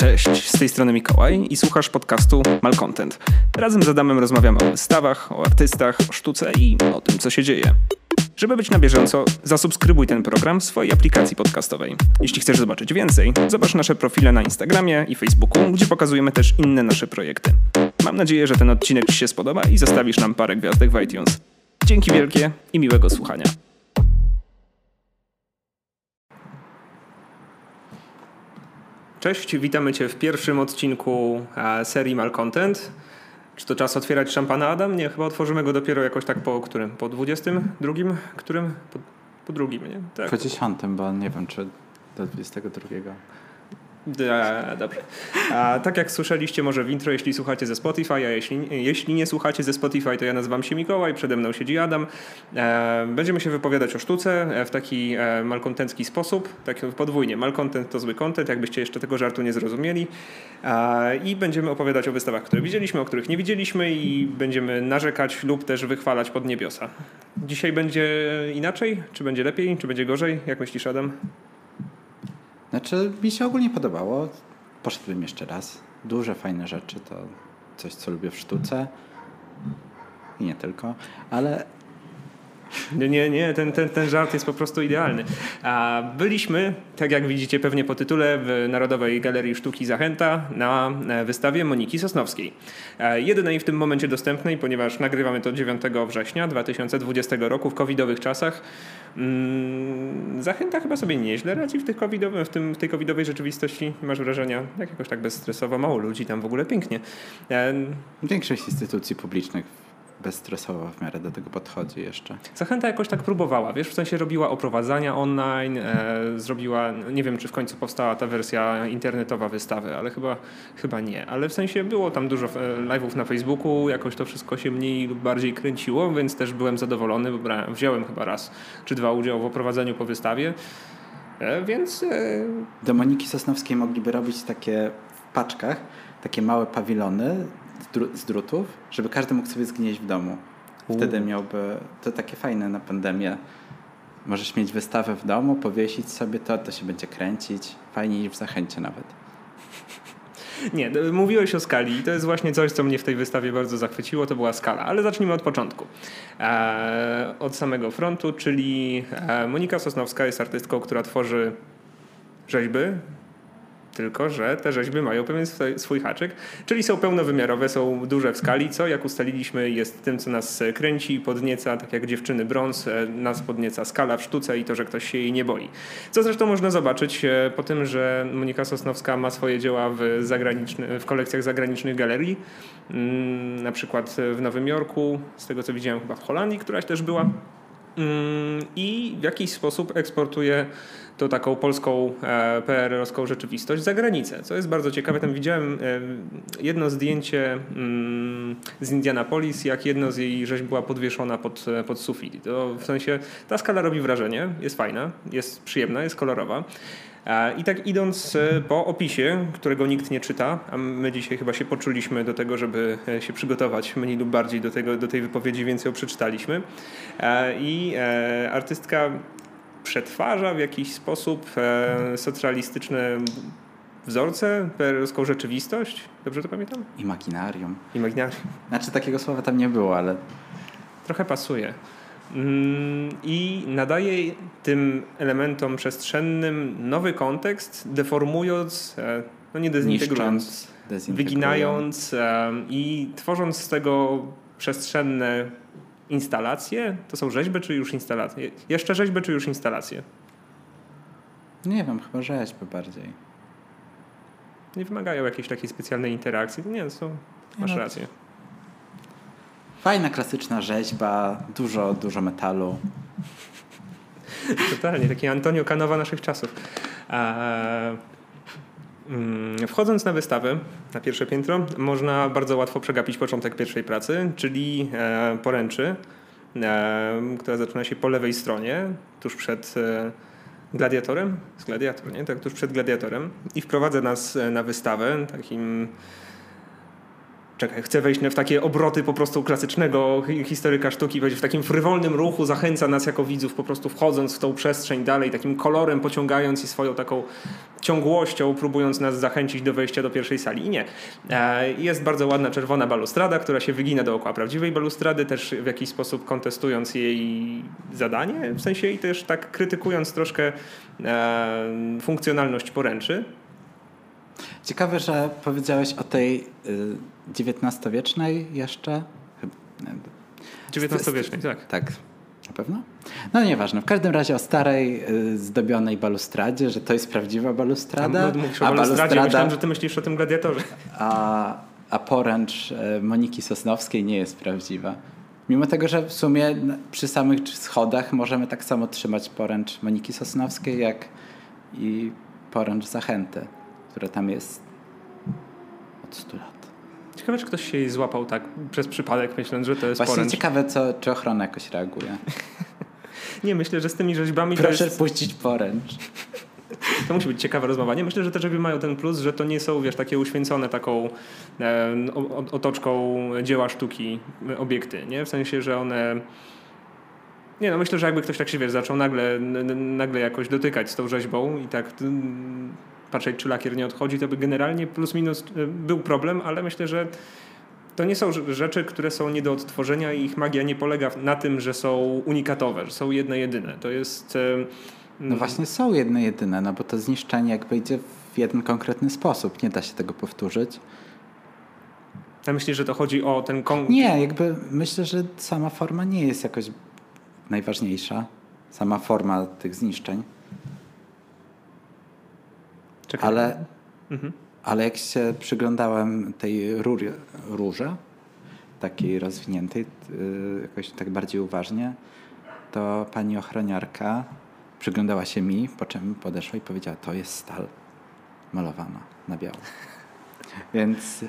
Cześć, z tej strony Mikołaj i słuchasz podcastu Malcontent. Razem z Adamem rozmawiamy o wystawach, o artystach, o sztuce i o tym, co się dzieje. Żeby być na bieżąco, zasubskrybuj ten program w swojej aplikacji podcastowej. Jeśli chcesz zobaczyć więcej, zobacz nasze profile na Instagramie i Facebooku, gdzie pokazujemy też inne nasze projekty. Mam nadzieję, że ten odcinek Ci się spodoba i zostawisz nam parę gwiazdek w iTunes. Dzięki wielkie i miłego słuchania. Cześć, witamy Cię w pierwszym odcinku serii Malcontent. Czy to czas otwierać szampana, Adam? Nie, chyba otworzymy go dopiero jakoś tak po którym? Po 22? Którym? Po drugim, nie? Tak. Po 10, bo nie wiem, czy do 22. Dobrze. A tak jak słyszeliście może w intro, jeśli słuchacie ze Spotify, a jeśli nie słuchacie ze Spotify, to ja nazywam się Mikołaj, przede mną siedzi Adam. Będziemy się wypowiadać o sztuce w taki malkontencki sposób, tak podwójnie. Malcontent to zły content, jakbyście jeszcze tego żartu nie zrozumieli. I będziemy opowiadać o wystawach, które widzieliśmy, o których nie widzieliśmy i będziemy narzekać lub też wychwalać pod niebiosa. Dzisiaj będzie inaczej? Czy będzie lepiej? Czy będzie gorzej? Jak myślisz, Adam? Znaczy, mi się ogólnie podobało. Poszedłem jeszcze raz. Duże, fajne rzeczy. To coś, co lubię w sztuce. I nie tylko. Ale... Nie. Ten żart jest po prostu idealny. A byliśmy, tak jak widzicie pewnie po tytule, w Narodowej Galerii Sztuki Zachęta na wystawie Moniki Sosnowskiej. Jedynej w tym momencie dostępnej, ponieważ nagrywamy to 9 września 2020 roku w covidowych czasach. Zachęta chyba sobie nieźle radzi w tej covidowej rzeczywistości. Masz wrażenia, jak jakoś tak bezstresowo, mało ludzi tam w ogóle pięknie. Większość instytucji publicznych bezstresowo w miarę do tego podchodzi jeszcze. Zachęta jakoś tak próbowała, wiesz, w sensie robiła oprowadzania online, zrobiła, nie wiem czy w końcu powstała ta wersja internetowa wystawy, ale chyba nie, ale w sensie było tam dużo live'ów na Facebooku, jakoś to wszystko się mniej lub bardziej kręciło, więc też byłem zadowolony, bo wziąłem chyba raz czy dwa udział w oprowadzeniu po wystawie, więc... Do Moniki Sosnowskiej mogliby robić takie w paczkach, takie małe pawilony, z drutów, żeby każdy mógł sobie zgnieść w domu. Wtedy miałby to takie fajne na pandemię. Możesz mieć wystawę w domu, powiesić sobie to się będzie kręcić. Fajniej niż w Zachęcie nawet. Nie, mówiłeś o skali i to jest właśnie coś, co mnie w tej wystawie bardzo zachwyciło, to była skala, ale zacznijmy od początku. Od samego frontu, czyli Monika Sosnowska jest artystką, która tworzy rzeźby, tylko że te rzeźby mają pewien swój haczyk, czyli są pełnowymiarowe, są duże w skali, co jak ustaliliśmy jest tym, co nas kręci i podnieca, tak jak dziewczyny brąz, nas podnieca skala w sztuce i to, że ktoś się jej nie boi. Co zresztą można zobaczyć po tym, że Monika Sosnowska ma swoje dzieła w kolekcjach zagranicznych galerii, na przykład w Nowym Jorku, z tego co widziałem chyba w Holandii, któraś też była. I w jakiś sposób eksportuje to taką polską PRL-owską rzeczywistość za granicę, co jest bardzo ciekawe. Tam widziałem jedno zdjęcie z Indianapolis, jak jedno z jej rzeźb była podwieszona pod sufit. To w sensie ta skala robi wrażenie, jest fajna, jest przyjemna, jest kolorowa. I tak idąc po opisie, którego nikt nie czyta, a my dzisiaj chyba się poczuliśmy do tego, żeby się przygotować mniej lub bardziej do tej wypowiedzi, więc ją przeczytaliśmy. I artystka przetwarza w jakiś sposób socjalistyczne wzorce, perlską rzeczywistość. Dobrze to pamiętam? Imaginarium. Znaczy takiego słowa tam nie było, ale... Trochę pasuje. I nadaje tym elementom przestrzennym nowy kontekst, deformując, no nie dezintegrując, wyginając i tworząc z tego przestrzenne instalacje. To są rzeźby czy już instalacje? Jeszcze rzeźby czy już instalacje? Nie wiem, chyba rzeźby bardziej. Nie wymagają jakiejś takiej specjalnej interakcji. Nie, są, masz rację. Fajna, klasyczna rzeźba, dużo metalu. Totalnie, taki Antonio Cannava naszych czasów. Wchodząc na wystawę, na pierwsze piętro, można bardzo łatwo przegapić początek pierwszej pracy, czyli poręczy, która zaczyna się po lewej stronie, tuż przed gladiatorem. Z gladiator, nie? Tak, tuż przed gladiatorem. I wprowadza nas na wystawę takim... czekaj, chcę wejść w takie obroty po prostu klasycznego historyka sztuki, w takim frywolnym ruchu zachęca nas jako widzów, po prostu wchodząc w tą przestrzeń dalej, takim kolorem pociągając i swoją taką ciągłością, próbując nas zachęcić do wejścia do pierwszej sali. I nie. Jest bardzo ładna czerwona balustrada, która się wygina dookoła prawdziwej balustrady, też w jakiś sposób kontestując jej zadanie, w sensie i też tak krytykując troszkę funkcjonalność poręczy. Ciekawe, że powiedziałeś o tej XIX-wiecznej jeszcze. XIX-wiecznej, tak. Tak, na pewno? No nieważne. W każdym razie o starej, zdobionej balustradzie, że to jest prawdziwa balustrada. No, mówisz o balustradzie, myślałem, że ty myślisz o tym gladiatorze. A poręcz Moniki Sosnowskiej nie jest prawdziwa. Mimo tego, że w sumie przy samych schodach możemy tak samo trzymać poręcz Moniki Sosnowskiej, jak i poręcz Zachęty, która tam jest od 100 lat. Ciekawe, czy ktoś się jej złapał tak przez przypadek, myśląc, że to jest poręcz. Właśnie ciekawe, czy ochrona jakoś reaguje. Nie, myślę, że z tymi rzeźbami... Proszę puścić poręcz. To musi być ciekawe rozmowanie. Myślę, że te rzeźby mają ten plus, że to nie są, takie uświęcone taką otoczką dzieła sztuki obiekty, nie? W sensie, że one... Nie, no myślę, że jakby ktoś tak się, zaczął nagle jakoś dotykać z tą rzeźbą i tak... patrzeć, czy lakier nie odchodzi, to by generalnie plus minus był problem, ale myślę, że to nie są rzeczy, które są nie do odtworzenia i ich magia nie polega na tym, że są unikatowe, że są jedne jedyne. To jest... No właśnie są jedne jedyne, no bo to zniszczenie jakby idzie w jeden konkretny sposób. Nie da się tego powtórzyć. A myślisz, że to chodzi o ten... Nie, jakby myślę, że sama forma nie jest jakoś najważniejsza. Sama forma tych zniszczeń. Ale jak się przyglądałem tej rurze, takiej rozwiniętej, jakoś tak bardziej uważnie, to pani ochroniarka przyglądała się mi, po czym podeszła i powiedziała, to jest stal malowana na biało. Więc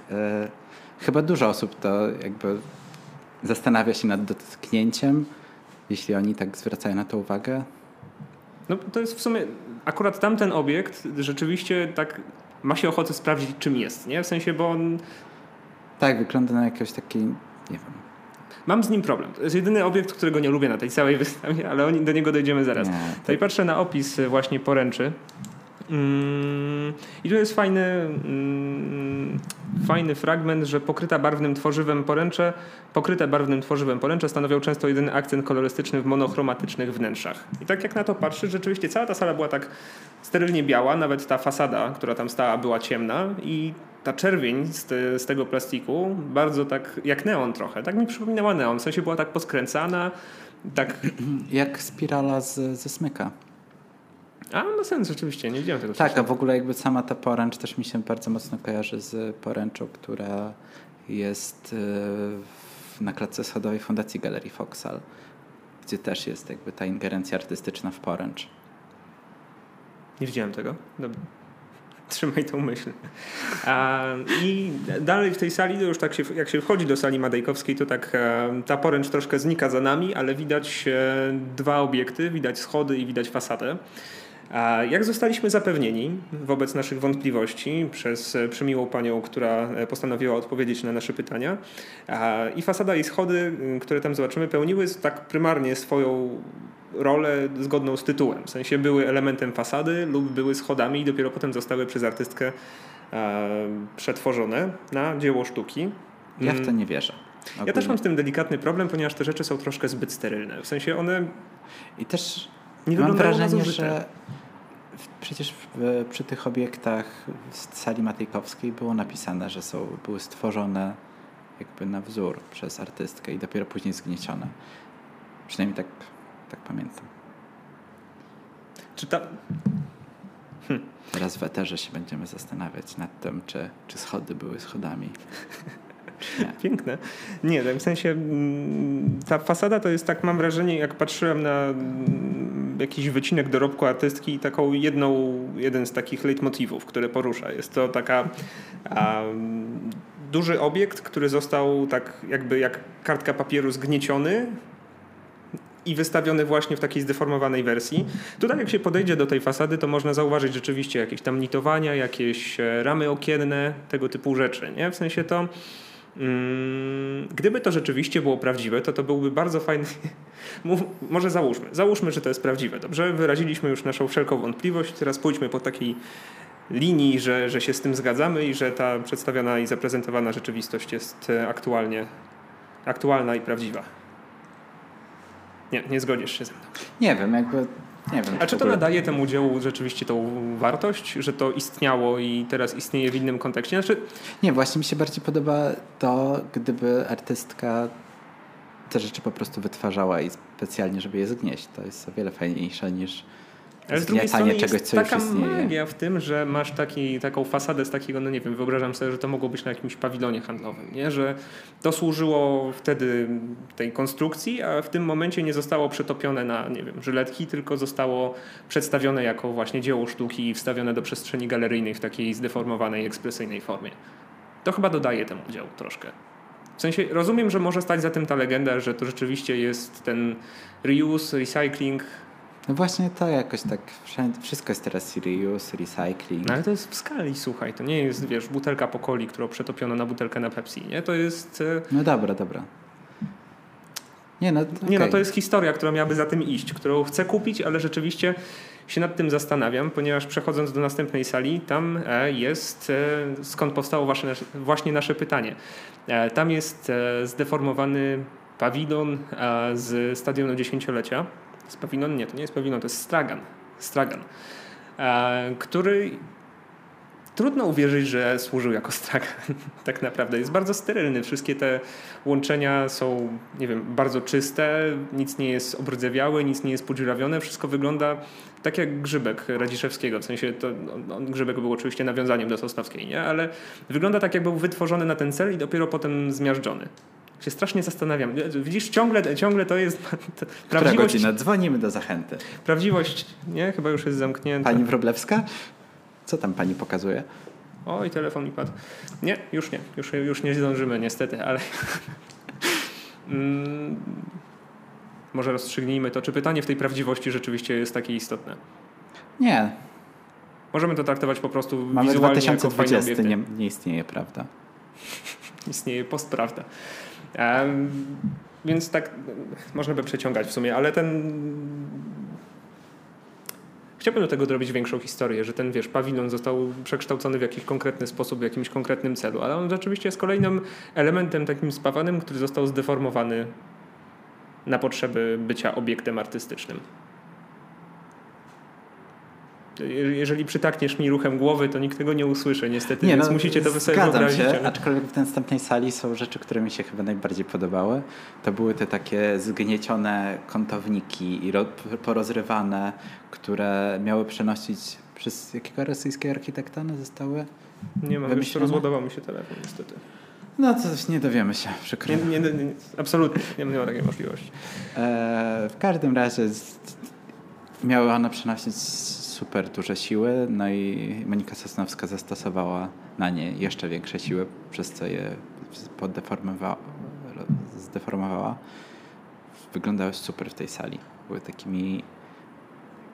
chyba dużo osób to jakby zastanawia się nad dotknięciem, jeśli oni tak zwracają na to uwagę. No to jest w sumie... Akurat tamten obiekt rzeczywiście tak ma się ochotę sprawdzić, czym jest, nie? W sensie, bo on... Tak, wygląda na jakiś taki... Nie wiem. Mam z nim problem. To jest jedyny obiekt, którego nie lubię na tej całej wystawie, ale do niego dojdziemy zaraz. Nie, to... Tutaj patrzę na opis właśnie poręczy. I tu jest fajny fragment, że pokryte barwnym tworzywem poręcze stanowią często jedyny akcent kolorystyczny w monochromatycznych wnętrzach. I tak jak na to patrzysz, rzeczywiście cała ta sala była tak sterylnie biała, nawet ta fasada, która tam stała, była ciemna i ta czerwień z tego plastiku bardzo tak jak neon trochę, tak mi przypominała neon, w sensie była tak poskręcana, tak jak spirala ze smyka. A ma sens rzeczywiście, nie widziałem tego. Tak, a w ogóle jakby sama ta poręcz też mi się bardzo mocno kojarzy z poręczą, która jest na klatce schodowej Fundacji Galerii Foksal, gdzie też jest jakby ta ingerencja artystyczna w poręcz. Nie widziałem tego. Dobra. Trzymaj tą myśl. I dalej w tej sali, to już tak się, jak się wchodzi do sali Madejkowskiej, to tak ta poręcz troszkę znika za nami, ale widać dwa obiekty, widać schody i widać fasadę. A jak zostaliśmy zapewnieni wobec naszych wątpliwości przez przymiłą panią, która postanowiła odpowiedzieć na nasze pytania, i fasada i schody, które tam zobaczymy, pełniły tak prymarnie swoją rolę zgodną z tytułem. W sensie były elementem fasady lub były schodami i dopiero potem zostały przez artystkę przetworzone na dzieło sztuki. Ja w to nie wierzę. Ogólnie. Ja też mam z tym delikatny problem, ponieważ te rzeczy są troszkę zbyt sterylne. W sensie one... I też... Nie mam wrażenie, że przecież przy tych obiektach z sali Matejkowskiej było napisane, że były stworzone jakby na wzór przez artystkę i dopiero później zgniecione. Przynajmniej tak pamiętam. Czy ta... Teraz w eterze się będziemy zastanawiać nad tym, czy schody były schodami. Nie. Piękne. Nie, w sensie ta fasada to jest tak, mam wrażenie, jak patrzyłem na jakiś wycinek dorobku artystki, taką jeden z takich leitmotivów, które porusza. Jest to taka duży obiekt, który został tak jakby jak kartka papieru zgnieciony i wystawiony właśnie w takiej zdeformowanej wersji. Tutaj jak się podejdzie do tej fasady, to można zauważyć rzeczywiście jakieś tam nitowania, jakieś ramy okienne, tego typu rzeczy, nie? W sensie to Gdyby to rzeczywiście było prawdziwe, to byłby bardzo fajny... Może załóżmy, że to jest prawdziwe, dobrze? Wyraziliśmy już naszą wszelką wątpliwość, teraz pójdźmy po takiej linii, że się z tym zgadzamy i że ta przedstawiona i zaprezentowana rzeczywistość jest aktualna i prawdziwa. Nie zgodzisz się ze mną. Nie wiem, jakby... Nie wiem, a czy to nadaje temu dziełu rzeczywiście tą wartość, że to istniało i teraz istnieje w innym kontekście? Znaczy... Nie, właśnie mi się bardziej podoba to, gdyby artystka te rzeczy po prostu wytwarzała i specjalnie, żeby je zgnieść. To jest o wiele fajniejsze niż zgniatanie czegoś, co już istnieje. Ale z drugiej strony jest taka magia w tym, że masz taką fasadę z takiego, no nie wiem, wyobrażam sobie, że to mogło być na jakimś pawilonie handlowym, nie? Że to służyło wtedy tej konstrukcji, a w tym momencie nie zostało przetopione na, nie wiem, żyletki, tylko zostało przedstawione jako właśnie dzieło sztuki i wstawione do przestrzeni galeryjnej w takiej zdeformowanej, ekspresyjnej formie. To chyba dodaje temu dziełu troszkę. W sensie rozumiem, że może stać za tym ta legenda, że to rzeczywiście jest ten reuse, recycling. No właśnie to jakoś tak, wszystko jest teraz reuse, recycling. No ale to jest w skali, słuchaj, to nie jest, wiesz, butelka po coli, którą przetopiono na butelkę na Pepsi, nie? To jest... No dobra. Nie, no to jest historia, która miałaby za tym iść, którą chcę kupić, ale rzeczywiście się nad tym zastanawiam, ponieważ przechodząc do następnej sali, tam jest, skąd powstało właśnie nasze pytanie. Tam jest zdeformowany pawilon z Stadionu Dziesięciolecia. Nie, to nie jest pawilon, to jest stragan, który trudno uwierzyć, że służył jako stragan tak naprawdę. Jest bardzo sterylny, wszystkie te łączenia są, nie wiem, bardzo czyste, nic nie jest obrudzewiałe, nic nie jest podziurawione, wszystko wygląda tak jak grzybek Radziszewskiego, w sensie to grzybek był oczywiście nawiązaniem do Sosnowskiej, nie? Ale wygląda tak, jak był wytworzony na ten cel i dopiero potem zmiażdżony. Się strasznie zastanawiam. Widzisz, ciągle to jest... Która godzina? Dzwonimy do Zachęty. Prawdziwość, nie? Chyba już jest zamknięta. Pani Wroblewska? Co tam pani pokazuje? Oj, telefon mi padł. Nie, już nie. Już nie zdążymy niestety, ale... Może rozstrzygnijmy to. Czy pytanie w tej prawdziwości rzeczywiście jest takie istotne? Nie. Możemy to traktować po prostu mamy wizualnie 2020, jako fajny obiekt. Nie istnieje prawda. Istnieje postprawda. Więc tak można by przeciągać w sumie, ale chciałbym do tego dorobić większą historię, że ten, wiesz, pawilon został przekształcony w jakiś konkretny sposób, w jakimś konkretnym celu, ale on rzeczywiście jest kolejnym elementem takim spawanym, który został zdeformowany na potrzeby bycia obiektem artystycznym. Jeżeli przytakniesz mi ruchem głowy, to nikt tego nie usłyszy niestety, nie, więc musicie to sobie wyobrazić. Zgadzam się, aczkolwiek w następnej sali są rzeczy, które mi się chyba najbardziej podobały. To były te takie zgniecione kątowniki i porozrywane, które miały przenosić przez jakiego rosyjskiego architekta zostały? Nie mam, już rozładował mi się telefon niestety. No to coś nie dowiemy się, przykro. Nie, absolutnie, nie ma takiej możliwości. W każdym razie miały one przenosić super duże siły, no i Monika Sosnowska zastosowała na nie jeszcze większe siły, przez co je zdeformowała. Wyglądały super w tej sali. Były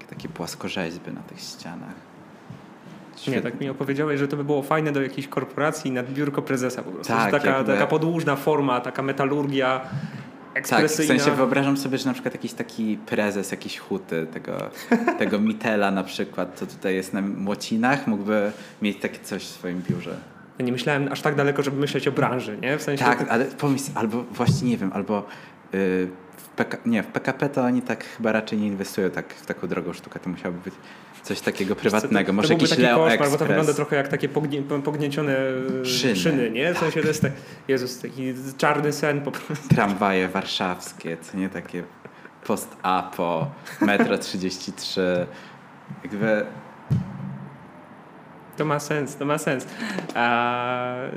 takie płaskorzeźby na tych ścianach. Świetnie. Nie, tak mi opowiedziałeś, że to by było fajne do jakiejś korporacji nad biurko prezesa po prostu. Tak, taka podłużna forma, taka metalurgia. Tak, w sensie wyobrażam sobie, że na przykład jakiś taki prezes, jakiś huty tego Mittela na przykład, co tutaj jest na Młocinach, mógłby mieć takie coś w swoim biurze. Ja nie myślałem aż tak daleko, żeby myśleć o branży, nie? W sensie tak, ale pomysł, albo właśnie nie wiem, albo w PKP to oni tak chyba raczej nie inwestują w taką drogą sztukę, to musiałoby być coś takiego prywatnego, może jakiś Leo Express. Bo to wygląda trochę jak takie pogniecione szyny, nie? W sensie to jest taki czarny sen po prostu. Tramwaje warszawskie, co nie? Takie post-apo, metro 33, jakby... To ma sens.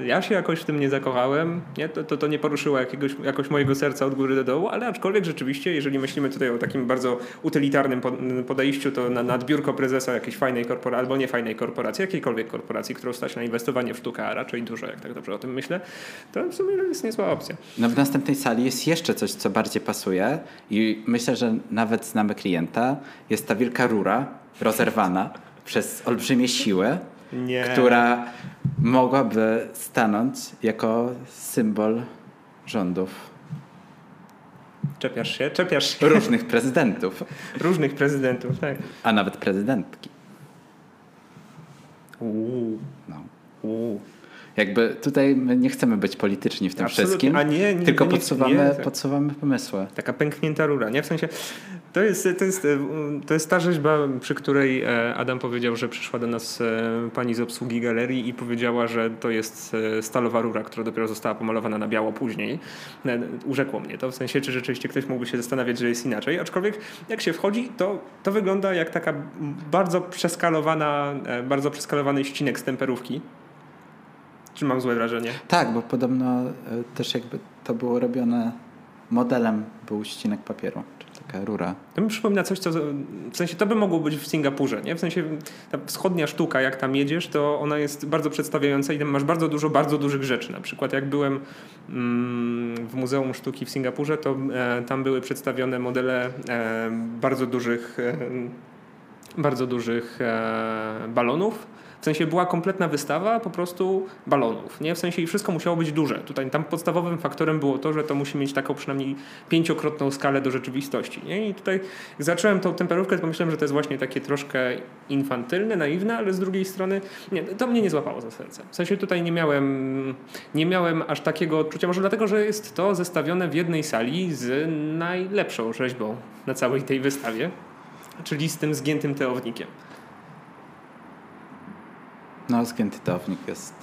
Ja się jakoś w tym nie zakochałem. Nie? To nie poruszyło jakoś mojego serca od góry do dołu, ale aczkolwiek rzeczywiście, jeżeli myślimy tutaj o takim bardzo utylitarnym podejściu, to nad biurko prezesa jakiejś fajnej korporacji, albo nie fajnej korporacji, jakiejkolwiek korporacji, którą stać na inwestowanie w sztukę, a raczej dużo, jak tak dobrze o tym myślę, to w sumie jest niezła opcja. No w następnej sali jest jeszcze coś, co bardziej pasuje i myślę, że nawet znamy klienta. Jest ta wielka rura rozerwana przez olbrzymie siły. Nie. Która mogłaby stanąć jako symbol rządów. Czepiasz się. Różnych prezydentów. Różnych prezydentów, tak. A nawet prezydentki. Jakby tutaj my nie chcemy być polityczni w tym wszystkim, a nie, tylko podsuwamy pomysły. Taka pęknięta rura, nie? W sensie to jest ta rzeźba, przy której Adam powiedział, że przyszła do nas pani z obsługi galerii i powiedziała, że to jest stalowa rura, która dopiero została pomalowana na biało później. Urzekło mnie to, w sensie czy rzeczywiście ktoś mógłby się zastanawiać, że jest inaczej, aczkolwiek jak się wchodzi, to wygląda jak taka bardzo przeskalowany ścinek z temperówki. Czy mam złe wrażenie? Tak, bo podobno też jakby to było robione, modelem był ścinek papieru, czyli taka rura. To mi przypomina coś, co w sensie to by mogło być w Singapurze, nie? W sensie ta wschodnia sztuka, jak tam jedziesz, to ona jest bardzo przedstawiająca i tam masz bardzo dużych rzeczy. Na przykład jak byłem w Muzeum Sztuki w Singapurze, to tam były przedstawione modele bardzo dużych balonów. W sensie była kompletna wystawa po prostu balonów, nie? W sensie i wszystko musiało być duże. Tutaj tam podstawowym faktorem było to, że to musi mieć taką przynajmniej 5-krotną skalę do rzeczywistości, nie? I tutaj jak zacząłem tą temperówkę, to pomyślałem, że to jest właśnie takie troszkę infantylne, naiwne, ale z drugiej strony nie, to mnie nie złapało za serce. W sensie tutaj nie miałem aż takiego odczucia, może dlatego, że jest to zestawione w jednej sali z najlepszą rzeźbą na całej tej wystawie, czyli z tym zgiętym teownikiem. No, zgięty teownik jest.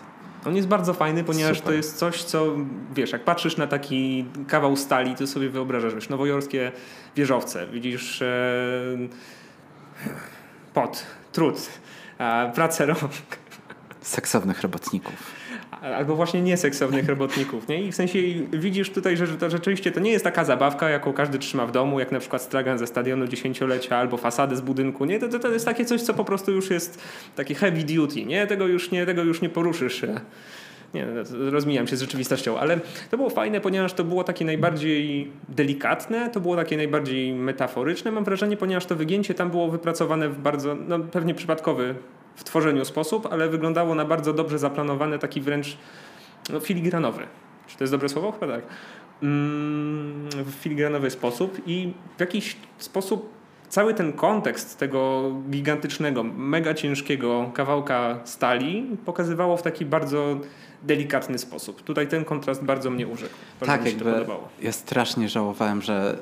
On jest bardzo fajny, ponieważ super. To jest coś, co wiesz, jak patrzysz na taki kawał stali, to sobie wyobrażasz, wiesz, nowojorskie wieżowce, widzisz pot, trud, pracę rąk. Seksownych robotników. Albo właśnie nieseksownych robotników, nie? I w sensie widzisz tutaj, że to rzeczywiście to nie jest taka zabawka, jaką każdy trzyma w domu, jak na przykład stragan ze stadionu dziesięciolecia albo fasadę z budynku, nie? To jest takie coś, co po prostu już jest taki heavy duty, nie? Tego już nie poruszysz. Nie, rozmijam się z rzeczywistością, ale to było fajne, ponieważ to było takie najbardziej delikatne, to było takie najbardziej metaforyczne, mam wrażenie, ponieważ to wygięcie tam było wypracowane w bardzo, no pewnie przypadkowy w tworzeniu sposób, ale wyglądało na bardzo dobrze zaplanowany, taki wręcz filigranowy. Czy to jest dobre słowo? Chyba tak. W filigranowy sposób i w jakiś sposób cały ten kontekst tego gigantycznego, mega ciężkiego kawałka stali pokazywało w taki bardzo delikatny sposób. Tutaj ten kontrast bardzo mnie urzekł. Tak, mi się to podobało. Ja strasznie żałowałem, że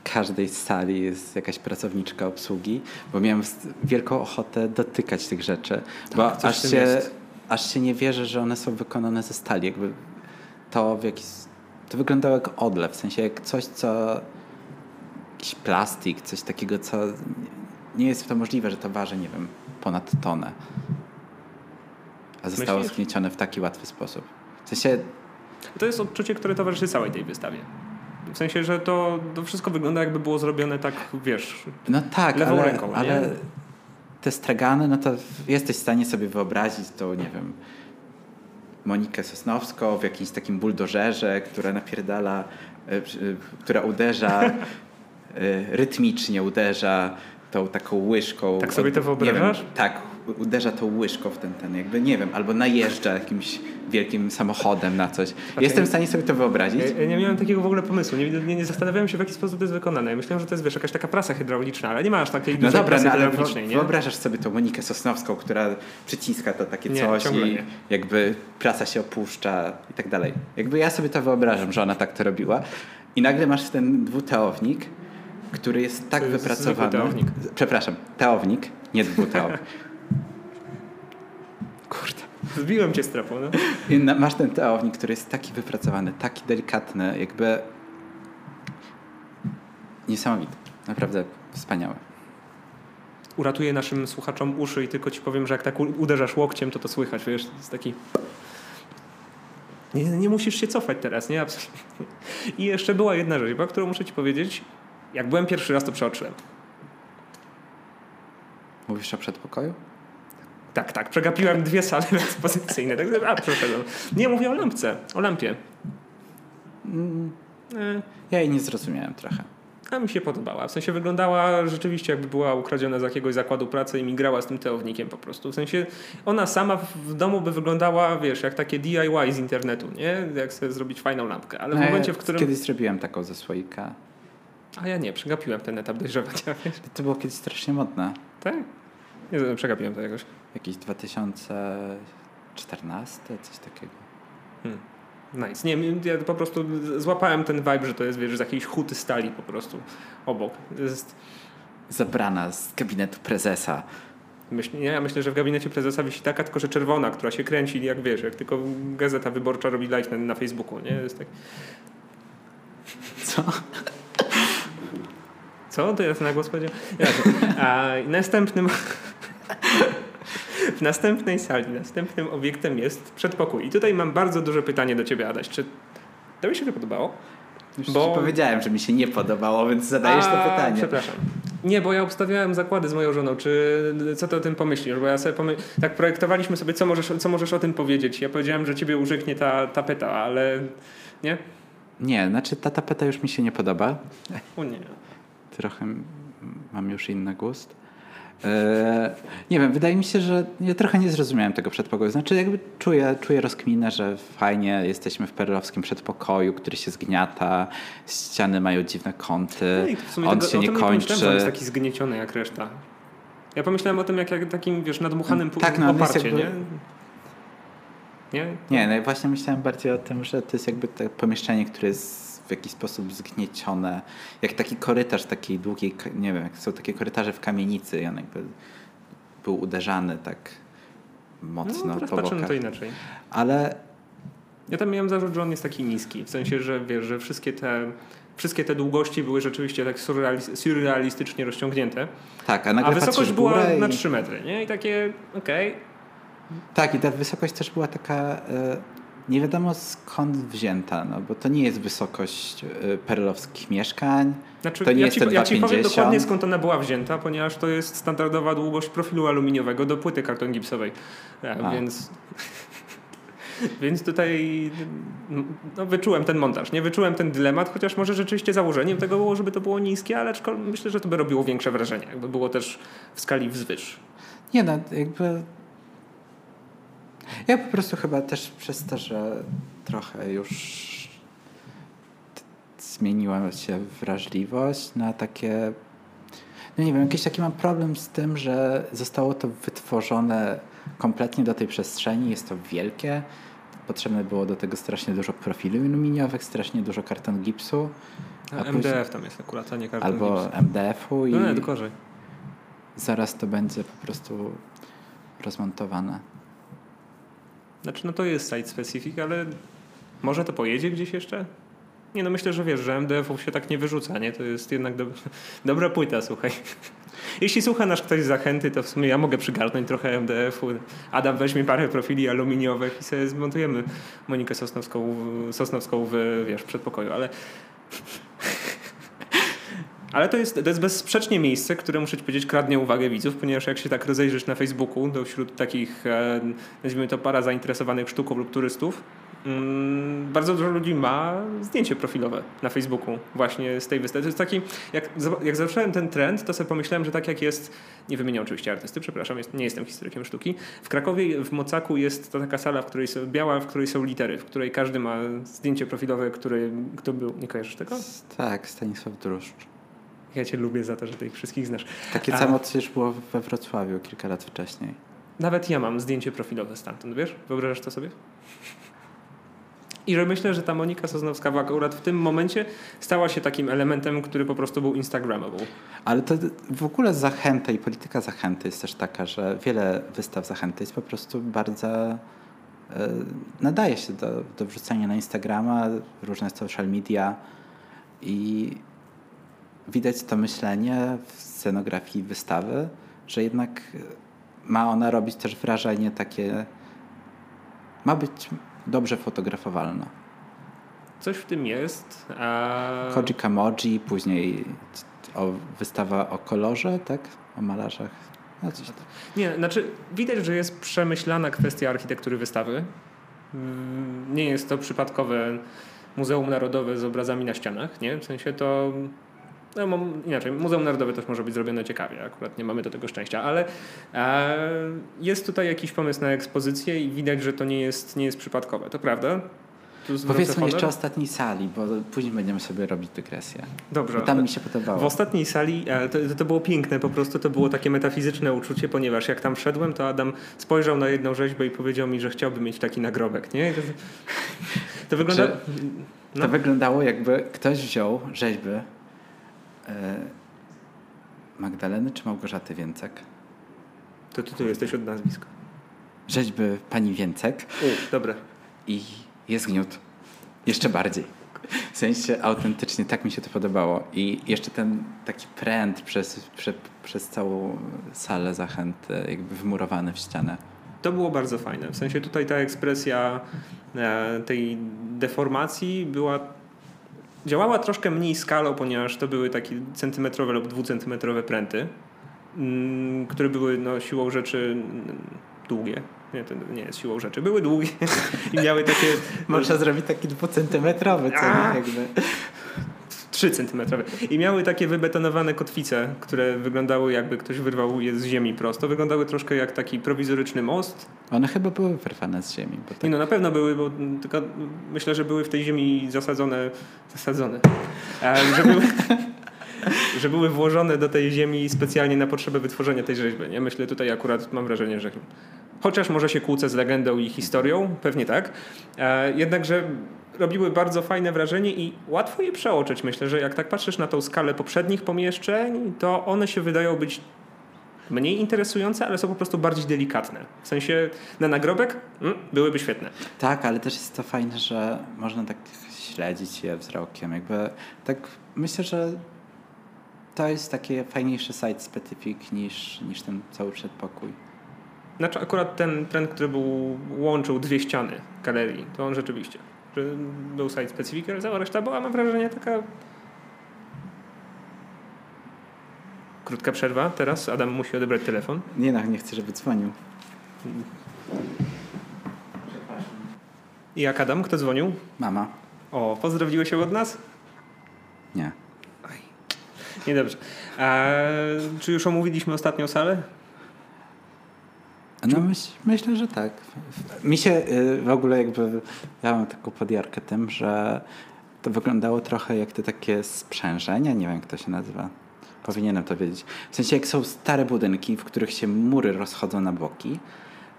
w każdej sali jest jakaś pracowniczka obsługi, bo miałem wielką ochotę dotykać tych rzeczy, tak, bo aż się nie wierzę, że one są wykonane ze stali. Jakby to wyglądało jak odlew, w sensie jak coś, co jakiś plastik, coś takiego, co nie jest to możliwe, że to waży, nie wiem, ponad tonę, a zostało zgniecione w taki łatwy sposób. W sensie to jest odczucie, które towarzyszy całej tej wystawie. W sensie, że to wszystko wygląda, jakby było zrobione tak, wiesz, no tak, lewą ręką. Ale te stragany, no to jesteś w stanie sobie wyobrazić tą, nie wiem, Monikę Sosnowską w jakimś takim buldożerze, która napierdala, która uderza, rytmicznie uderza tą taką łyżką. Tak sobie to wyobrażasz? Nie wiem, tak. Uderza tą łyżką w ten, jakby nie wiem, albo najeżdża jakimś wielkim samochodem na coś. Jestem w stanie sobie to wyobrazić. Ja nie miałem takiego w ogóle pomysłu. Nie zastanawiałem się, w jaki sposób to jest wykonane. Ja myślałem, że to jest, wiesz, jakaś taka prasa hydrauliczna, ale nie masz takiej dużej prasy hydraulicznej. Nie? Wyobrażasz sobie tą Monikę Sosnowską, która przyciska to takie coś i jakby prasa się opuszcza i tak dalej. Jakby ja sobie to wyobrażam, że ona tak to robiła. I nagle masz ten dwuteownik, który jest tak wypracowany. Teownik. Przepraszam, teownik, nie dwuteownik. Kurde. Zbiłem cię z trapu, no. I masz ten teownik, który jest taki wypracowany, taki delikatny, jakby niesamowity. Naprawdę wspaniały. Uratuję naszym słuchaczom uszy i tylko ci powiem, że jak tak uderzasz łokciem, to słychać, wiesz, jest taki... Nie musisz się cofać teraz, nie? Absolutnie. I jeszcze była jedna rzeźba, którą muszę ci powiedzieć, jak byłem pierwszy raz, to przeoczyłem. Mówisz o przedpokoju? Tak, przegapiłem 2 sale ekspozycyjne. Przepraszam. Nie, mówię o lampie. Ja jej nie zrozumiałem trochę. a mi się podobała. W sensie wyglądała rzeczywiście, jakby była ukradziona z jakiegoś zakładu pracy i migrała z tym teownikiem po prostu. W sensie ona sama w domu by wyglądała, wiesz, jak takie DIY z internetu, nie? Jak sobie zrobić fajną lampkę. Ale w momencie, w którym... Kiedyś zrobiłem taką ze słoika. A ja nie, przegapiłem ten etap dojrzewania. To było kiedyś strasznie modne. Tak? Nie, przegapiłem to jakoś. Jakieś 2014, coś takiego. Nice. Nie, ja po prostu złapałem ten vibe, że to jest, wiesz, z jakiejś huty stali po prostu obok. Jest... Zabrana z gabinetu prezesa. Ja myślę, że w gabinecie prezesa wisi taka, tylko że czerwona, która się kręci, jak wiesz, jak tylko Gazeta Wyborcza robi live na Facebooku, nie? Jest tak... Co? Co? To ja na głos powiedziałem. A w następnej sali, następnym obiektem jest przedpokój. I tutaj mam bardzo duże pytanie do ciebie, Adaś. Czy to mi się nie podobało? Bo... Ci powiedziałem, że mi się nie podobało, więc zadajesz to pytanie. Przepraszam. Nie, bo ja obstawiałem zakłady z moją żoną. Co ty o tym pomyślisz? Bo ja sobie tak projektowaliśmy sobie, co możesz o tym powiedzieć. Ja powiedziałem, że ciebie urzeknie ta tapeta, ale nie? Nie, znaczy ta tapeta już mi się nie podoba. O nie. Trochę mam już inny gust. Nie wiem, wydaje mi się, że ja trochę nie zrozumiałem tego przedpokoju. Znaczy jakby czuję rozkminę, że fajnie jesteśmy w perelowskim przedpokoju, który się zgniata, ściany mają dziwne kąty, on się nie kończy. On jest taki zgnieciony jak reszta. Ja pomyślałem o tym jak takim, wiesz, nadmuchanym oparcie, jakby... nie? Nie, no ja właśnie myślałem bardziej o tym, że to jest jakby to pomieszczenie, które jest w jakiś sposób zgniecione, jak taki korytarz takiej długiej, nie wiem, jak są takie korytarze w kamienicy i on jakby był uderzany tak mocno po bokach. To inaczej. Ale... Ja tam miałem zarzut, że on jest taki niski, w sensie, że wiesz, że wszystkie te długości były rzeczywiście tak surrealistycznie rozciągnięte. Tak, a wysokość była na 3 metry, nie? I takie, okej. Tak, i ta wysokość też była taka... Nie wiadomo skąd wzięta, no bo to nie jest wysokość perelowskich mieszkań. Znaczy, to nie jest 2,50. Ja ci powiem dokładnie skąd ona była wzięta, ponieważ to jest standardowa długość profilu aluminiowego do płyty kartongipsowej. Więc tutaj wyczułem ten montaż, nie? Wyczułem ten dylemat, chociaż może rzeczywiście założeniem tego było, żeby to było niskie, ale myślę, że to by robiło większe wrażenie, jakby było też w skali wzwyż. Nie no, jakby... Ja po prostu chyba też przez to, że trochę już zmieniła się wrażliwość na takie... No nie wiem, jakiś taki mam problem z tym, że zostało to wytworzone kompletnie do tej przestrzeni. Jest to wielkie. Potrzebne było do tego strasznie dużo profili aluminiowych, strasznie dużo karton gipsu. MDF tam jest akurat, a nie karton albo gipsu. Albo MDF-u i... No nie, gorzej. Zaraz to będzie po prostu rozmontowane. Znaczy, no to jest site specific, ale może to pojedzie gdzieś jeszcze? Nie, no myślę, że wiesz, że MDF-ów się tak nie wyrzuca, nie? To jest jednak dobra płyta, słuchaj. Jeśli słucha nas ktoś z Zachęty, to w sumie ja mogę przygarnąć trochę MDF-u. Adam weźmie parę profili aluminiowych i sobie zmontujemy Monikę Sosnowską w, wiesz, przedpokoju, ale... Ale to jest bezsprzecznie miejsce, które, muszę ci powiedzieć, kradnie uwagę widzów, ponieważ jak się tak rozejrzysz na Facebooku, to wśród takich, nazwijmy to, para zainteresowanych sztuką lub turystów, bardzo dużo ludzi ma zdjęcie profilowe na Facebooku właśnie z tej wystawy. To jest taki, jak zacząłem ten trend, to sobie pomyślałem, że tak jak jest, nie wymienię oczywiście artysty, przepraszam, nie jestem historykiem sztuki, w Krakowie, w Mocaku jest to taka sala, w której są biała, w której są litery, w której każdy ma zdjęcie profilowe, kto był, nie kojarzysz tego? Tak, Stanisław Droszcz. Ja cię lubię za to, że ty ich wszystkich znasz. Takie samo też było we Wrocławiu kilka lat wcześniej. Nawet ja mam zdjęcie profilowe stamtąd, wiesz? Wyobrażasz to sobie? I że myślę, że ta Monika Sosnowska akurat w tym momencie stała się takim elementem, który po prostu był instagramable. Ale to w ogóle Zachęta i polityka Zachęty jest też taka, że wiele wystaw Zachęty jest po prostu bardzo... nadaje się do wrzucania na Instagrama, różne social media i... Widać to myślenie w scenografii wystawy, że jednak ma ona robić też wrażenie takie, ma być dobrze fotografowalna. Coś w tym jest. Koji Kamoji, później wystawa o kolorze, tak? O malarzach. No coś. Nie, znaczy widać, że jest przemyślana kwestia architektury wystawy. Nie jest to przypadkowe Muzeum Narodowe z obrazami na ścianach, nie? W sensie to... No, inaczej, Muzeum Narodowe też może być zrobione ciekawie, akurat nie mamy do tego szczęścia, ale jest tutaj jakiś pomysł na ekspozycję i widać, że to nie jest przypadkowe, to prawda? Powiedzmy jeszcze o ostatniej sali, bo później będziemy sobie robić dygresję. Dobrze. Bo tam mi się podobało. W ostatniej sali to było piękne, po prostu to było takie metafizyczne uczucie, ponieważ jak tam wszedłem, to Adam spojrzał na jedną rzeźbę i powiedział mi, że chciałby mieć taki nagrobek. Nie? To wygląda... no. To wyglądało, jakby ktoś wziął rzeźby Magdaleny czy Małgorzaty Więcek. To ty tu jesteś od nazwiska. Rzeźby pani Więcek. Dobra. I jest gniót. Jeszcze bardziej. W sensie autentycznie tak mi się to podobało. I jeszcze ten taki pręt przez całą salę zachęt, jakby wmurowany w ścianę. To było bardzo fajne. W sensie tutaj ta ekspresja tej deformacji działała troszkę mniej skalą, ponieważ to były takie centymetrowe lub dwucentymetrowe pręty, które były siłą rzeczy długie. Nie, to nie jest siłą rzeczy. Były długie i miały takie... Można zrobić taki dwucentymetrowy, co nie? Jakby. 3 centymetrowe. I miały takie wybetonowane kotwice, które wyglądały, jakby ktoś wyrwał je z ziemi prosto. Wyglądały troszkę jak taki prowizoryczny most. One chyba były wyrwane z ziemi. Bo tak... na pewno były, bo tylko myślę, że były w tej ziemi zasadzone. Że były włożone do tej ziemi specjalnie na potrzeby wytworzenia tej rzeźby. Nie? Myślę tutaj akurat, mam wrażenie, że chociaż może się kłócę z legendą i historią, pewnie tak, jednakże robiły bardzo fajne wrażenie i łatwo je przeoczyć. Myślę, że jak tak patrzysz na tą skalę poprzednich pomieszczeń, to one się wydają być mniej interesujące, ale są po prostu bardziej delikatne. W sensie na nagrobek byłyby świetne. Tak, ale też jest to fajne, że można tak śledzić je wzrokiem. Jakby tak myślę, że to jest takie fajniejszy site specific niż ten cały przedpokój. Znaczy akurat ten trend, który łączył dwie ściany galerii, to on rzeczywiście był site specific, ale cała reszta była, mam wrażenie, taka... Krótka przerwa teraz. Adam musi odebrać telefon. Nie chcę, żeby dzwonił. Przepraszam. I jak Adam? Kto dzwonił? Mama. O, pozdrowiły się od nas? Nie. Aj. Niedobrze. Czy już omówiliśmy ostatnią salę? No myślę, że tak. Mi się w ogóle jakby... Ja mam taką podjarkę tym, że to wyglądało trochę jak te takie sprzężenia, nie wiem jak to się nazywa. Powinienem to wiedzieć. W sensie jak są stare budynki, w których się mury rozchodzą na boki,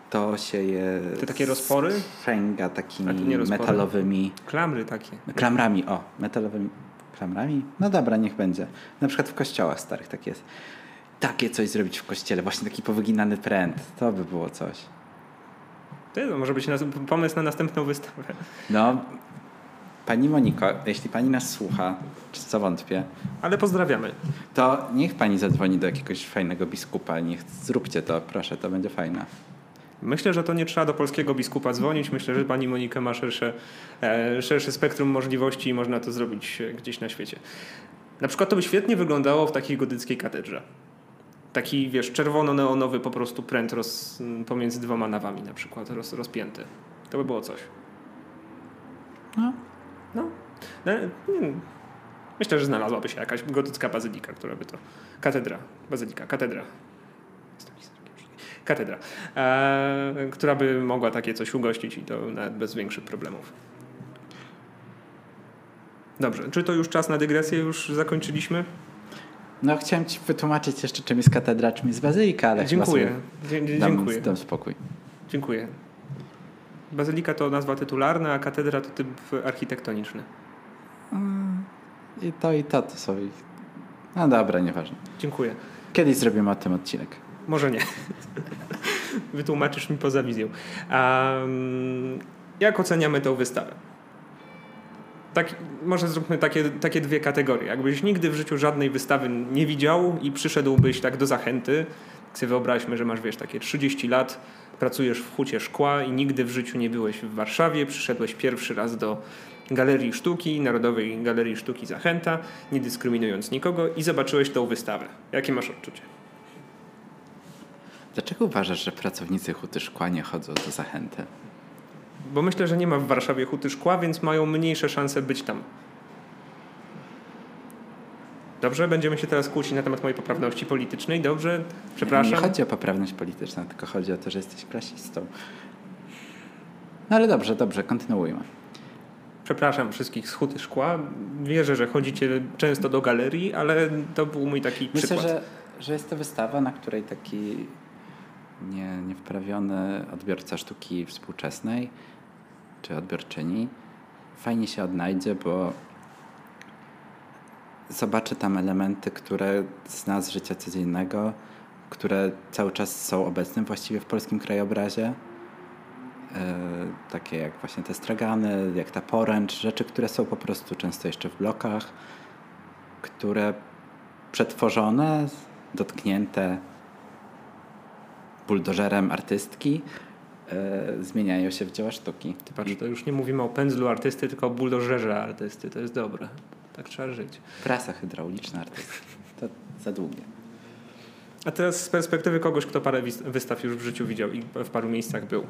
to się je... Te takie rozpory? Sprzęga takimi metalowymi... Klamry takie. Klamrami, metalowymi klamrami? No dobra, niech będzie. Na przykład w kościołach starych tak jest. Takie coś zrobić w kościele, właśnie taki powyginany pręt. To by było coś. To może być pomysł na następną wystawę. No, pani Moniko, jeśli pani nas słucha, co wątpię. Ale pozdrawiamy. To niech pani zadzwoni do jakiegoś fajnego biskupa. Niech zróbcie to, proszę, to będzie fajne. Myślę, że to nie trzeba do polskiego biskupa dzwonić. Myślę, że pani Monika ma szerszy spektrum możliwości i można to zrobić gdzieś na świecie. Na przykład to by świetnie wyglądało w takiej gotyckiej katedrze. Taki, czerwono-neonowy po prostu pręt pomiędzy dwoma nawami na przykład rozpięty. To by było coś. No. Myślę, że znalazłaby się jakaś gotycka bazylika, która by to... Katedra. Bazylika. Katedra. Katedra. Która by mogła takie coś ugościć i to nawet bez większych problemów. Dobrze. Czy to już czas na dygresję? Już zakończyliśmy? No chciałem ci wytłumaczyć jeszcze, czym jest katedra, czym jest bazylika, ale dziękuję. Dziękuję. Dam spokój. Dziękuję. Bazylika to nazwa tytularna, a katedra to typ architektoniczny. I to sobie. No dobra, nieważne. Dziękuję. Kiedyś zrobimy o tym odcinek. Może nie. Wytłumaczysz mi poza wizją. Jak oceniamy tę wystawę? Tak, może zróbmy takie dwie kategorie. Jakbyś nigdy w życiu żadnej wystawy nie widział i przyszedłbyś tak do zachęty, sobie wyobraźmy, że masz takie 30 lat, pracujesz w hucie szkła i nigdy w życiu nie byłeś w Warszawie, przyszedłeś pierwszy raz do Galerii Sztuki, Narodowej Galerii Sztuki Zachęta, nie dyskryminując nikogo, i zobaczyłeś tą wystawę. Jakie masz odczucie? Dlaczego uważasz, że pracownicy huty szkła nie chodzą do zachęty? Bo myślę, że nie ma w Warszawie huty szkła, więc mają mniejsze szanse być tam. Dobrze? Będziemy się teraz kłócić na temat mojej poprawności politycznej, dobrze? Przepraszam. Nie chodzi o poprawność polityczną, tylko chodzi o to, że jesteś klasistą. No ale dobrze, dobrze, kontynuujmy. Przepraszam wszystkich z Huty Szkła. Wierzę, że chodzicie często do galerii, ale to był mój taki przykład. Myślę, że jest to wystawa, na której taki niewprawiony odbiorca sztuki współczesnej czy odbiorczyni fajnie się odnajdzie, bo zobaczy tam elementy, które zna z życia codziennego, które cały czas są obecne właściwie w polskim krajobrazie. Takie jak właśnie te stragany, jak ta poręcz, rzeczy, które są po prostu często jeszcze w blokach, które przetworzone, dotknięte buldożerem artystki zmieniają się w dzieła sztuki. Ty patrz, to już nie mówimy o pędzlu artysty, tylko o buldożerze artysty. To jest dobre. Tak trzeba żyć. Prasa hydrauliczna artysty. To za długie. A teraz z perspektywy kogoś, kto parę wystaw już w życiu widział i w paru miejscach był.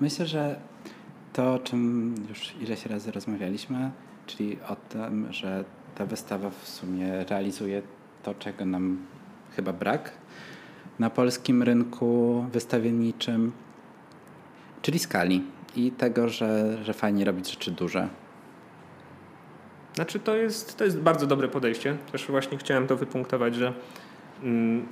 Myślę, że to, o czym już ileś razy rozmawialiśmy, czyli o tym, że ta wystawa w sumie realizuje to, czego nam chyba brak na polskim rynku wystawienniczym, czyli skali i tego, że fajnie robić rzeczy duże. Znaczy to jest bardzo dobre podejście. Też właśnie chciałem to wypunktować, że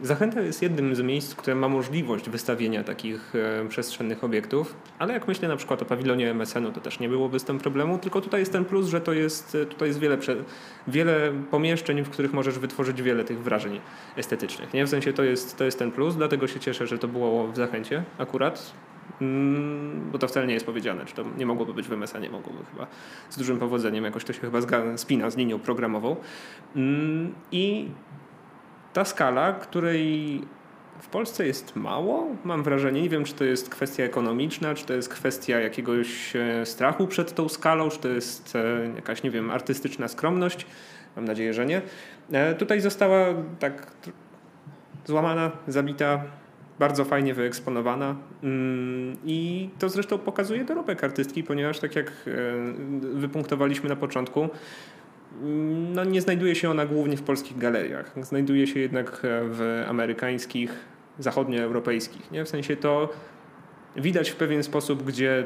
Zachęta jest jednym z miejsc, które ma możliwość wystawienia takich przestrzennych obiektów, ale jak myślę na przykład o pawilonie MSN-u, to też nie byłoby z tym problemu, tylko tutaj jest ten plus, że tutaj jest wiele pomieszczeń, w których możesz wytworzyć wiele tych wrażeń estetycznych. Nie? W sensie to jest ten plus, dlatego się cieszę, że to było w Zachęcie akurat, bo to wcale nie jest powiedziane, czy to nie mogłoby być w MSN-ie, mogłoby chyba z dużym powodzeniem, jakoś to się chyba spina z linią programową. I ta skala, której w Polsce jest mało, mam wrażenie, nie wiem, czy to jest kwestia ekonomiczna, czy to jest kwestia jakiegoś strachu przed tą skalą, czy to jest jakaś, nie wiem, artystyczna skromność, mam nadzieję, że nie. Tutaj została tak złamana, zabita, bardzo fajnie wyeksponowana i to zresztą pokazuje dorobek artystki, ponieważ tak jak wypunktowaliśmy na początku, no nie znajduje się ona głównie w polskich galeriach. Znajduje się jednak w amerykańskich, zachodnioeuropejskich. Nie? W sensie to widać w pewien sposób, gdzie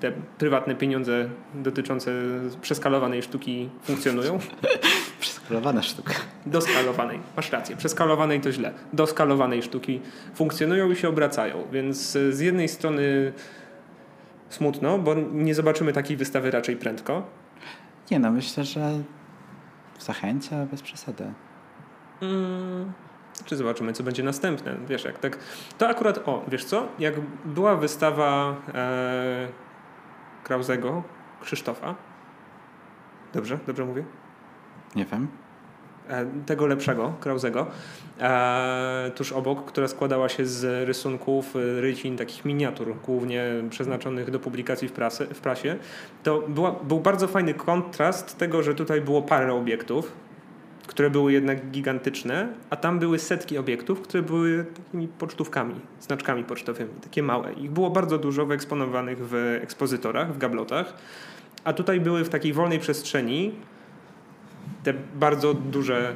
te prywatne pieniądze dotyczące przeskalowanej sztuki funkcjonują. Przeskalowana sztuka. Doskalowanej. Masz rację. Przeskalowanej to źle. Doskalowanej sztuki funkcjonują i się obracają. Więc z jednej strony smutno, bo nie zobaczymy takiej wystawy raczej prędko. Nie no, myślę, że w Zachęcie bez przesady. Czy zobaczymy, co będzie następne. Wiesz, jak tak... To akurat, wiesz co? Jak była wystawa Krauzego, Krzysztofa. Dobrze mówię? Nie wiem. Tego lepszego, Krauzego. Tuż obok, która składała się z rysunków, rycin, takich miniatur, głównie przeznaczonych do publikacji w prasie, to był bardzo fajny kontrast tego, że tutaj było parę obiektów, które były jednak gigantyczne, a tam były setki obiektów, które były takimi pocztówkami, znaczkami pocztowymi, takie małe. Ich było bardzo dużo wyeksponowanych w ekspozytorach, w gablotach, a tutaj były w takiej wolnej przestrzeni te bardzo duże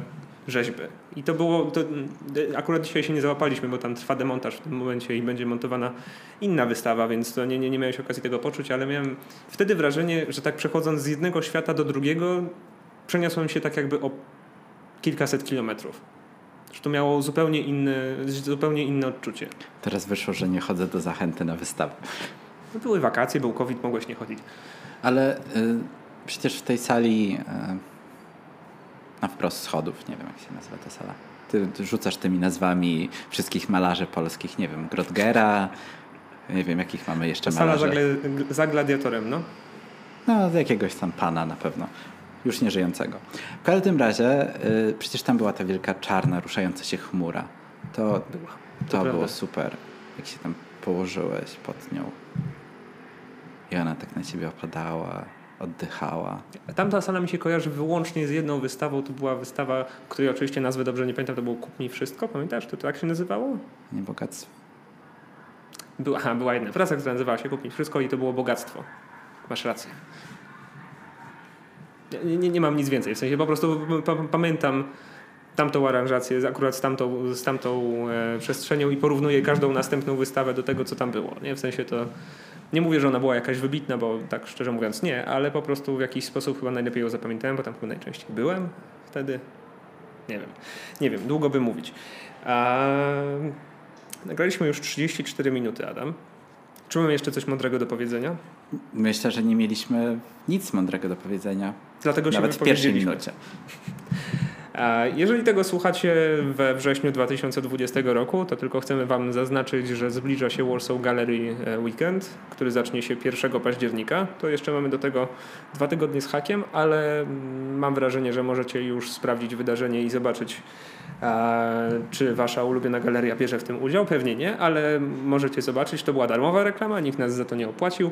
rzeźby. I to było... To akurat dzisiaj się nie załapaliśmy, bo tam trwa demontaż w tym momencie i będzie montowana inna wystawa, więc to nie miałeś okazji tego poczuć, ale miałem wtedy wrażenie, że tak przechodząc z jednego świata do drugiego, przeniosłem się tak jakby o kilkaset kilometrów. To miało zupełnie inne odczucie. Teraz wyszło, że nie chodzę do Zachęty na wystawę. No były wakacje, był COVID, mogłeś nie chodzić. Ale przecież w tej sali... Na wprost schodów, nie wiem jak się nazywa ta sala. Ty rzucasz tymi nazwami wszystkich malarzy polskich, nie wiem, Grotgera, nie wiem jakich mamy jeszcze malarzy. Sala za gladiatorem, no? No, jakiegoś tam pana na pewno, już nie żyjącego. W każdym razie przecież tam była ta wielka czarna, ruszająca się chmura. To było super, jak się tam położyłeś pod nią i ona tak na ciebie opadała. Oddychała. Tamta sala mi się kojarzy wyłącznie z jedną wystawą. To była wystawa, której oczywiście nazwy dobrze nie pamiętam. To było Kup mi wszystko. Pamiętasz? To tak się nazywało? Nie, Bogactwo. Była jedna prasa, która nazywała się Kup mi wszystko i to było Bogactwo. Masz rację. Nie mam nic więcej, w sensie po prostu pamiętam tamtą aranżację akurat z tamtą przestrzenią i porównuję każdą następną wystawę do tego, co tam było. Nie? W sensie to nie mówię, że ona była jakaś wybitna, bo tak szczerze mówiąc nie, ale po prostu w jakiś sposób chyba najlepiej ją zapamiętałem, bo tam chyba najczęściej byłem wtedy. Nie wiem, długo by mówić. Nagraliśmy już 34 minuty, Adam. Czy mamy jeszcze coś mądrego do powiedzenia? Myślę, że nie mieliśmy nic mądrego do powiedzenia. Dlatego się nawet w pierwszej minucie. Jeżeli tego słuchacie we wrześniu 2020 roku, to tylko chcemy wam zaznaczyć, że zbliża się Warsaw Gallery Weekend, który zacznie się 1 października. To jeszcze mamy do tego 2 tygodnie z hakiem, ale mam wrażenie, że możecie już sprawdzić wydarzenie i zobaczyć, czy wasza ulubiona galeria bierze w tym udział. Pewnie nie, ale możecie zobaczyć. To była darmowa reklama, nikt nas za to nie opłacił,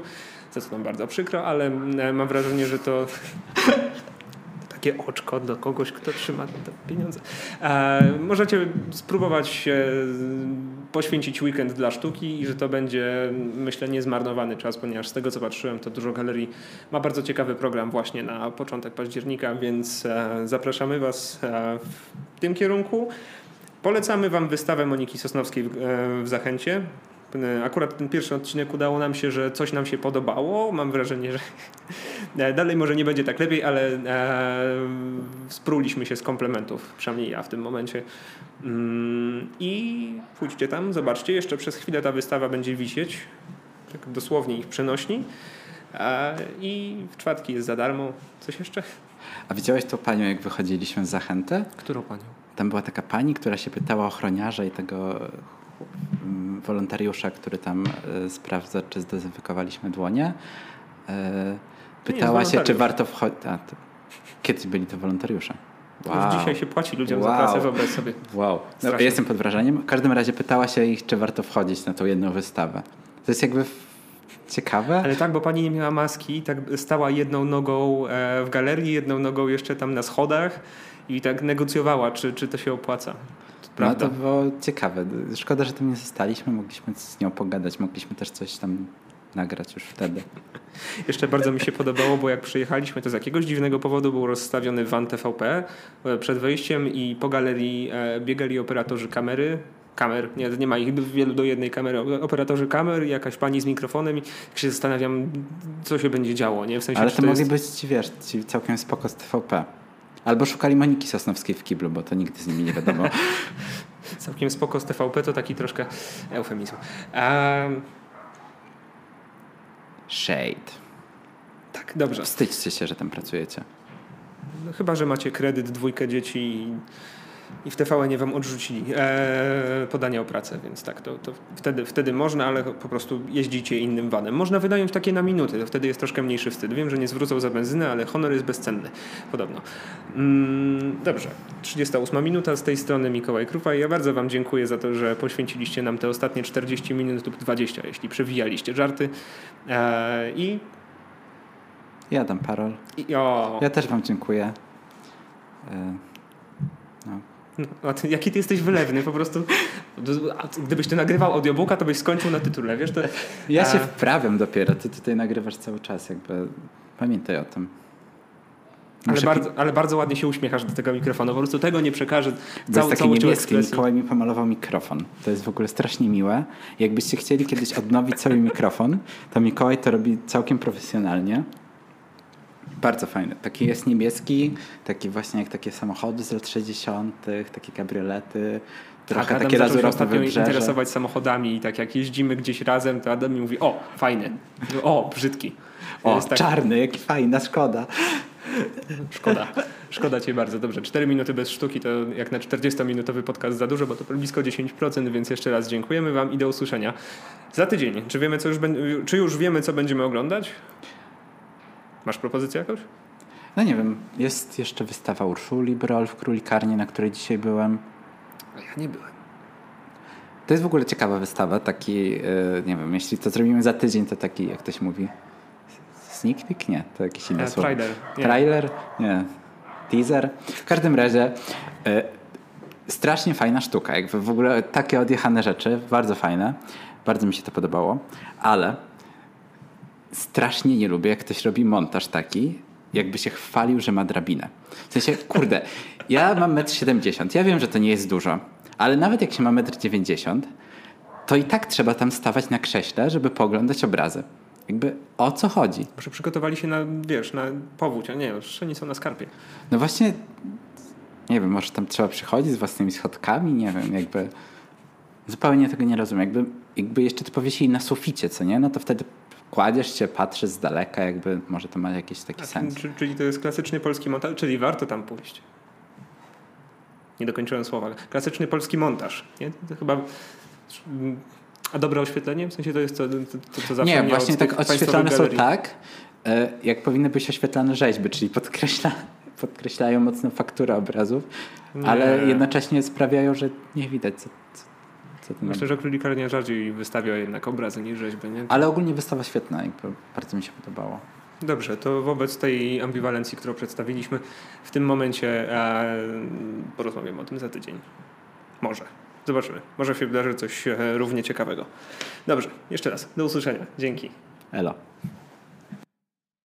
za co nam bardzo przykro, ale mam wrażenie, że to... takie oczko do kogoś, kto trzyma te pieniądze. Możecie spróbować się poświęcić weekend dla sztuki i że to będzie, myślę, niezmarnowany czas, ponieważ z tego, co patrzyłem, to dużo galerii ma bardzo ciekawy program właśnie na początek października, więc zapraszamy was w tym kierunku. Polecamy wam wystawę Moniki Sosnowskiej w Zachęcie. Akurat ten pierwszy odcinek udało nam się, że coś nam się podobało. Mam wrażenie, że dalej może nie będzie tak lepiej, ale spruliśmy się z komplementów, przynajmniej ja w tym momencie. I pójdźcie tam, zobaczcie. Jeszcze przez chwilę ta wystawa będzie wisieć, tak dosłownie ich przenośni. I w czwartki jest za darmo. Coś jeszcze? A widziałeś tą panią, jak wychodziliśmy z Zachęty? Którą panią? Tam była taka pani, która się pytała ochroniarza i tego... wolontariusza, który tam sprawdza, czy zdezynfekowaliśmy dłonie. Pytała się, czy warto wchodzić... Kiedyś byli to wolontariusze. Wow. Już dzisiaj się płaci ludziom za pracę, wyobraź sobie. Wow. No, jestem pod wrażeniem. W każdym razie pytała się ich, czy warto wchodzić na tą jedną wystawę. To jest jakby ciekawe. Ale tak, bo pani nie miała maski i tak stała jedną nogą w galerii, jedną nogą jeszcze tam na schodach i tak negocjowała, czy to się opłaca. Prawda? No to było ciekawe. Szkoda, że tam nie zostaliśmy. Mogliśmy z nią pogadać. Mogliśmy też coś tam nagrać już wtedy. Jeszcze bardzo mi się podobało, bo jak przyjechaliśmy, to z jakiegoś dziwnego powodu był rozstawiony van TVP przed wejściem i po galerii biegali operatorzy kamer. Nie ma ich wielu do jednej kamery. Operatorzy kamer, jakaś pani z mikrofonem i się zastanawiam, co się będzie działo. Nie? W sensie, ale to mogli być ci całkiem spoko z TVP. Albo szukali Moniki Sosnowskiej w Kiblu, bo to nigdy z nimi nie wiadomo. Całkiem spoko z TVP to taki troszkę eufemizm. Shade. Tak, dobrze. Wstydźcie się, że tam pracujecie. No, chyba że macie kredyt, 2 dzieci i w TVN-ie wam odrzucili podanie o pracę, więc tak, to wtedy można, ale po prostu jeździcie innym vanem. Można wynająć takie na minuty, to wtedy jest troszkę mniejszy wstyd. Wiem, że nie zwrócą za benzynę, ale honor jest bezcenny, podobno. Dobrze, 38 minuta, z tej strony Mikołaj Krupa. Ja bardzo wam dziękuję za to, że poświęciliście nam te ostatnie 40 minut lub 20, jeśli przewijaliście żarty. Ja dam parol. Ja też wam dziękuję. No, a ty, jaki ty jesteś wylewny, po prostu. Gdybyś ty nagrywał audiobooka, to byś skończył na tytule, wiesz? Ja się wprawiam dopiero, ty tutaj nagrywasz cały czas, jakby pamiętaj o tym. Ale bardzo ładnie się uśmiechasz do tego mikrofonu, po prostu tego nie przekażę. To jest taki niebieski, Mikołaj mi pomalował mikrofon. To jest w ogóle strasznie miłe. Jakbyście chcieli kiedyś odnowić cały mikrofon, to Mikołaj to robi całkiem profesjonalnie. Bardzo fajny. Taki jest niebieski, taki właśnie jak takie samochody z lat 60., takie kabriolety, trochę tak, takie lazurowe wybrzeże. Ostatnio interesować samochodami i tak jak jeździmy gdzieś razem, to Adam mi mówi, o, fajny, o, brzydki. O, tak... czarny, jaki fajna, szkoda. Szkoda cię bardzo. Dobrze, 4 minuty bez sztuki to jak na 40-minutowy podcast za dużo, bo to blisko 10%, więc jeszcze raz dziękujemy wam i do usłyszenia za tydzień. Czy już wiemy, co będziemy oglądać? Masz propozycję jakąś? No nie wiem. Jest jeszcze wystawa Urszuli Broll w Królikarni, na której dzisiaj byłem. A ja nie byłem. To jest w ogóle ciekawa wystawa. Taki, nie wiem, jeśli to zrobimy za tydzień, to taki, jak ktoś mówi, sneak peek? Nie, to jakiś inny słowo. Trailer? Nie. Teaser? W każdym razie strasznie fajna sztuka. Jakby w ogóle takie odjechane rzeczy. Bardzo fajne. Bardzo mi się to podobało. Ale... strasznie nie lubię, jak ktoś robi montaż taki, jakby się chwalił, że ma drabinę. W sensie, kurde, ja mam 1,70 m. Ja wiem, że to nie jest dużo, ale nawet jak się ma 1,90 m, to i tak trzeba tam stawać na krześle, żeby pooglądać obrazy. Jakby o co chodzi? Może przygotowali się na, wiesz, na powódź, a nie, jeszcze nie są na skarpie. No właśnie, nie wiem, może tam trzeba przychodzić z własnymi schodkami, nie wiem, jakby zupełnie tego nie rozumiem. Jakby jeszcze to powiesili na suficie, co nie? No to wtedy kładziesz się, patrzysz z daleka, jakby może to ma jakiś taki sens. Czyli to jest klasyczny polski montaż, czyli warto tam pójść. Nie dokończyłem słowa, ale klasyczny polski montaż, nie? To chyba... A dobre oświetlenie? W sensie to jest to co zawsze... Nie, właśnie tak odświetlane są tak, jak powinny być oświetlane rzeźby, czyli podkreślają mocno fakturę obrazów, nie, ale jednocześnie sprawiają, że nie widać co to. Myślę, że Królikarnia rzadziej wystawia jednak obrazy niż rzeźby, nie? Ale ogólnie wystawa świetna, bardzo mi się podobało. Dobrze, to wobec tej ambiwalencji, którą przedstawiliśmy w tym momencie, porozmawiamy o tym za tydzień. Może. Zobaczymy. Może się wydarzy coś równie ciekawego. Dobrze, jeszcze raz. Do usłyszenia. Dzięki. Elo.